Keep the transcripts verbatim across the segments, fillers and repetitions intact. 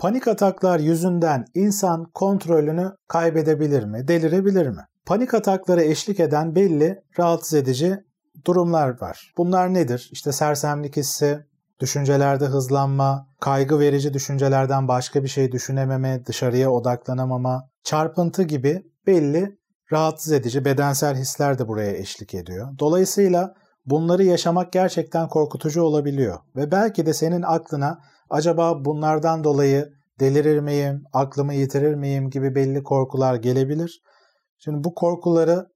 Panik ataklar yüzünden insan kontrolünü kaybedebilir mi, delirebilir mi? Panik ataklara eşlik eden belli rahatsız edici durumlar var. Bunlar nedir? İşte sersemlik hissi, düşüncelerde hızlanma, kaygı verici düşüncelerden başka bir şey düşünememe, dışarıya odaklanamama, çarpıntı gibi belli rahatsız edici bedensel hisler de buraya eşlik ediyor. Dolayısıyla bunları yaşamak gerçekten korkutucu olabiliyor ve belki de senin aklına acaba bunlardan dolayı delirir miyim, aklımı yitirir miyim gibi belli korkular gelebilir. Şimdi bu korkuları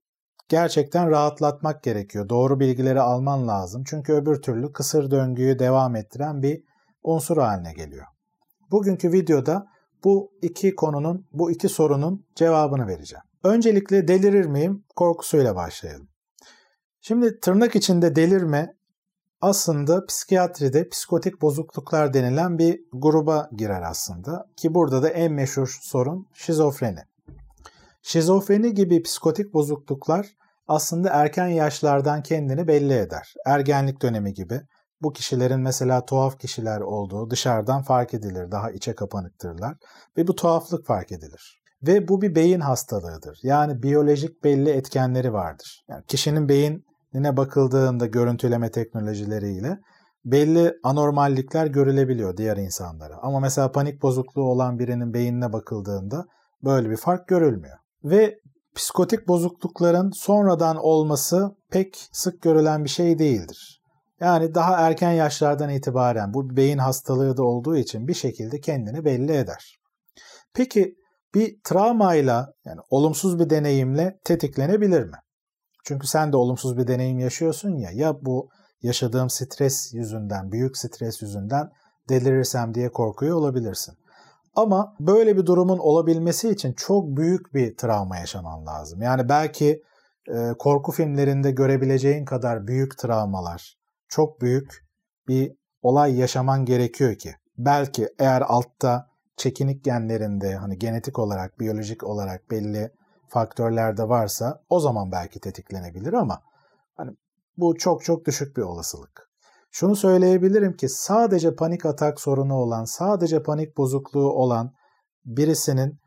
gerçekten rahatlatmak gerekiyor. Doğru bilgileri alman lazım. Çünkü öbür türlü kısır döngüyü devam ettiren bir unsur haline geliyor. Bugünkü videoda bu iki konunun, bu iki sorunun cevabını vereceğim. Öncelikle delirir miyim korkusuyla başlayalım. Şimdi tırnak içinde delirme aslında psikiyatride psikotik bozukluklar denilen bir gruba girer aslında. Ki burada da en meşhur sorun şizofreni. Şizofreni gibi psikotik bozukluklar aslında erken yaşlardan kendini belli eder. Ergenlik dönemi gibi. Bu kişilerin mesela tuhaf kişiler olduğu dışarıdan fark edilir. Daha içe kapanıktırlar. Ve bu tuhaflık fark edilir. Ve bu bir beyin hastalığıdır. Yani biyolojik belli etkenleri vardır. Yani kişinin beynine bakıldığında görüntüleme teknolojileriyle belli anormallikler görülebiliyor diğer insanlara. Ama mesela panik bozukluğu olan birinin beynine bakıldığında böyle bir fark görülmüyor. Ve psikotik bozuklukların sonradan olması pek sık görülen bir şey değildir. Yani daha erken yaşlardan itibaren bu beyin hastalığı da olduğu için bir şekilde kendini belli eder. Peki bir travmayla, yani olumsuz bir deneyimle tetiklenebilir mi? Çünkü sen de olumsuz bir deneyim yaşıyorsun ya, ya bu yaşadığım stres yüzünden, büyük stres yüzünden delirirsem diye korkuyor olabilirsin. Ama böyle bir durumun olabilmesi için çok büyük bir travma yaşaman lazım. Yani belki e, korku filmlerinde görebileceğin kadar büyük travmalar, çok büyük bir olay yaşaman gerekiyor ki. Belki eğer altta çekinik genlerinde, hani genetik olarak, biyolojik olarak belli faktörlerde varsa o zaman belki tetiklenebilir ama hani bu çok çok düşük bir olasılık. Şunu söyleyebilirim ki sadece panik atak sorunu olan, sadece panik bozukluğu olan birisinin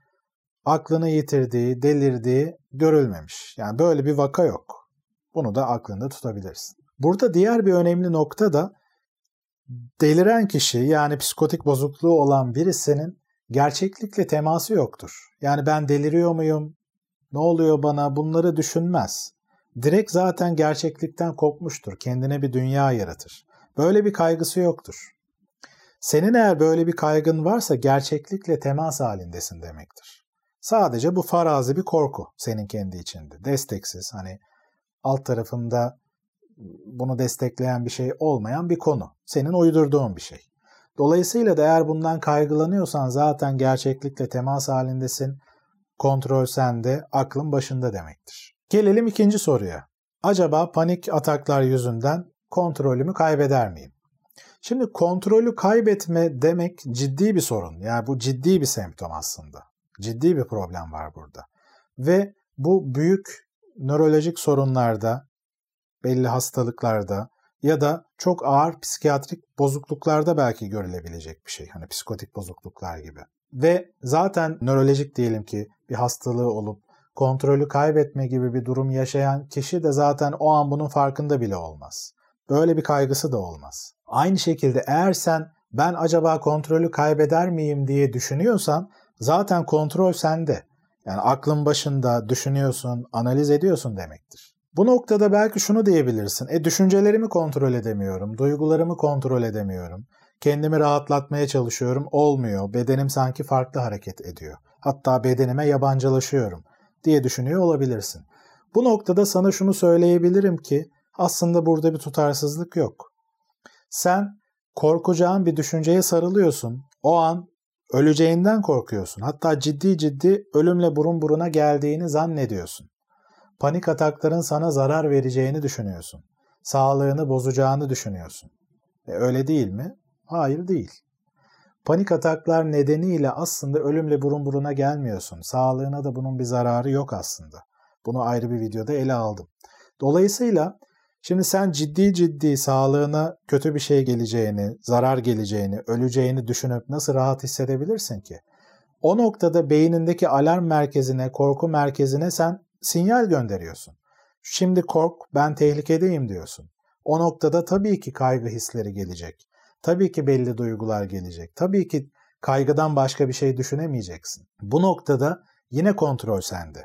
aklını yitirdiği, delirdiği görülmemiş. Yani böyle bir vaka yok. Bunu da aklında tutabilirsin. Burada diğer bir önemli nokta da deliren kişi, yani psikotik bozukluğu olan birisinin gerçeklikle teması yoktur. Yani ben deliriyor muyum, ne oluyor bana, bunları düşünmez. Direkt zaten gerçeklikten kopmuştur. Kendine bir dünya yaratır. Böyle bir kaygısı yoktur. Senin eğer böyle bir kaygın varsa gerçeklikle temas halindesin demektir. Sadece bu farazi bir korku senin kendi içinde. Desteksiz, hani alt tarafında bunu destekleyen bir şey olmayan bir konu. Senin uydurduğun bir şey. Dolayısıyla da eğer bundan kaygılanıyorsan zaten gerçeklikle temas halindesin. Kontrol sende, aklın başında demektir. Gelelim ikinci soruya. Acaba panik ataklar yüzünden kontrolümü kaybeder miyim? Şimdi kontrolü kaybetme demek ciddi bir sorun. Yani bu ciddi bir semptom aslında. Ciddi bir problem var burada. Ve bu büyük nörolojik sorunlarda, belli hastalıklarda ya da çok ağır psikiyatrik bozukluklarda belki görülebilecek bir şey. Hani psikotik bozukluklar gibi. Ve zaten nörolojik diyelim ki bir hastalığı olup kontrolü kaybetme gibi bir durum yaşayan kişi de zaten o an bunun farkında bile olmaz. Böyle bir kaygısı da olmaz. Aynı şekilde eğer sen ben acaba kontrolü kaybeder miyim diye düşünüyorsan zaten kontrol sende. Yani aklın başında, düşünüyorsun, analiz ediyorsun demektir. Bu noktada belki şunu diyebilirsin. E düşüncelerimi kontrol edemiyorum, duygularımı kontrol edemiyorum. Kendimi rahatlatmaya çalışıyorum, olmuyor. Bedenim sanki farklı hareket ediyor. Hatta bedenime yabancılaşıyorum diye düşünüyor olabilirsin. Bu noktada sana şunu söyleyebilirim ki aslında burada bir tutarsızlık yok. Sen korkacağın bir düşünceye sarılıyorsun. O an öleceğinden korkuyorsun. Hatta ciddi ciddi ölümle burun buruna geldiğini zannediyorsun. Panik atakların sana zarar vereceğini düşünüyorsun. Sağlığını bozacağını düşünüyorsun. E öyle değil mi? Hayır değil. Panik ataklar nedeniyle aslında ölümle burun buruna gelmiyorsun. Sağlığına da bunun bir zararı yok aslında. Bunu ayrı bir videoda ele aldım. Dolayısıyla Şimdi sen ciddi ciddi sağlığına kötü bir şey geleceğini, zarar geleceğini, öleceğini düşünüp nasıl rahat hissedebilirsin ki? O noktada beynindeki alarm merkezine, korku merkezine sen sinyal gönderiyorsun. Şimdi kork, ben tehlikedeyim diyorsun. O noktada tabii ki kaygı hisleri gelecek. Tabii ki belli duygular gelecek. Tabii ki kaygıdan başka bir şey düşünemeyeceksin. Bu noktada yine kontrol sende.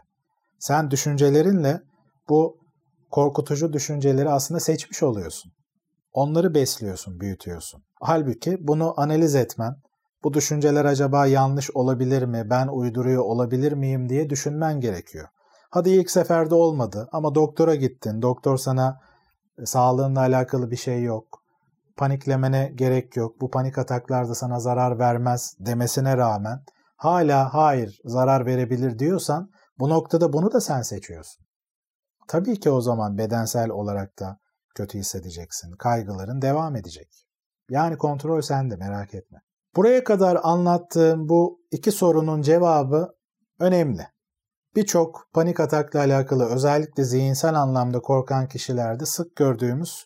Sen düşüncelerinle bu korkutucu düşünceleri aslında seçmiş oluyorsun. Onları besliyorsun, büyütüyorsun. Halbuki bunu analiz etmen, bu düşünceler acaba yanlış olabilir mi, ben uyduruyor olabilir miyim diye düşünmen gerekiyor. Hadi ilk seferde olmadı ama doktora gittin, doktor sana sağlığınla alakalı bir şey yok, paniklemene gerek yok, bu panik ataklar da sana zarar vermez demesine rağmen hala hayır zarar verebilir diyorsan bu noktada bunu da sen seçiyorsun. Tabii ki o zaman bedensel olarak da kötü hissedeceksin. Kaygıların devam edecek. Yani kontrol sende, merak etme. Buraya kadar anlattığım bu iki sorunun cevabı önemli. Birçok panik atakla alakalı özellikle zihinsel anlamda korkan kişilerde sık gördüğümüz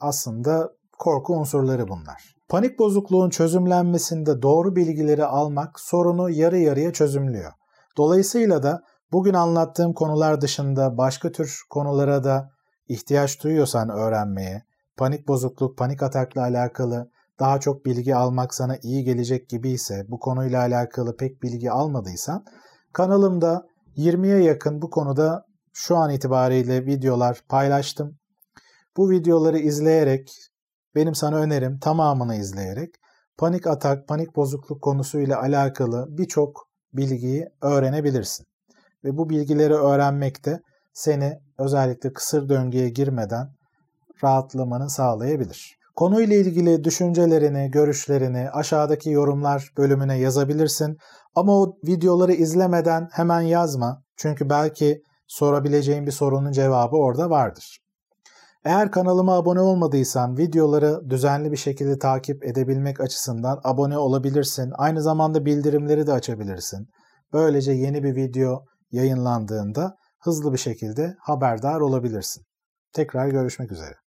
aslında korku unsurları bunlar. Panik bozukluğun çözümlenmesinde doğru bilgileri almak sorunu yarı yarıya çözümlüyor. Dolayısıyla da bugün anlattığım konular dışında başka tür konulara da ihtiyaç duyuyorsan öğrenmeye, panik bozukluk, panik atakla alakalı daha çok bilgi almak sana iyi gelecek gibi ise, bu konuyla alakalı pek bilgi almadıysan, kanalımda yirmiye yakın bu konuda şu an itibariyle videolar paylaştım. Bu videoları izleyerek, benim sana önerim tamamını izleyerek, panik atak, panik bozukluk konusuyla alakalı birçok bilgiyi öğrenebilirsin. Ve bu bilgileri öğrenmek de seni özellikle kısır döngüye girmeden rahatlamanı sağlayabilir. Konuyla ilgili düşüncelerini, görüşlerini aşağıdaki yorumlar bölümüne yazabilirsin. Ama o videoları izlemeden hemen yazma. Çünkü belki sorabileceğin bir sorunun cevabı orada vardır. Eğer kanalıma abone olmadıysan videoları düzenli bir şekilde takip edebilmek açısından abone olabilirsin. Aynı zamanda bildirimleri de açabilirsin. Böylece yeni bir video yayınlandığında hızlı bir şekilde haberdar olabilirsin. Tekrar görüşmek üzere.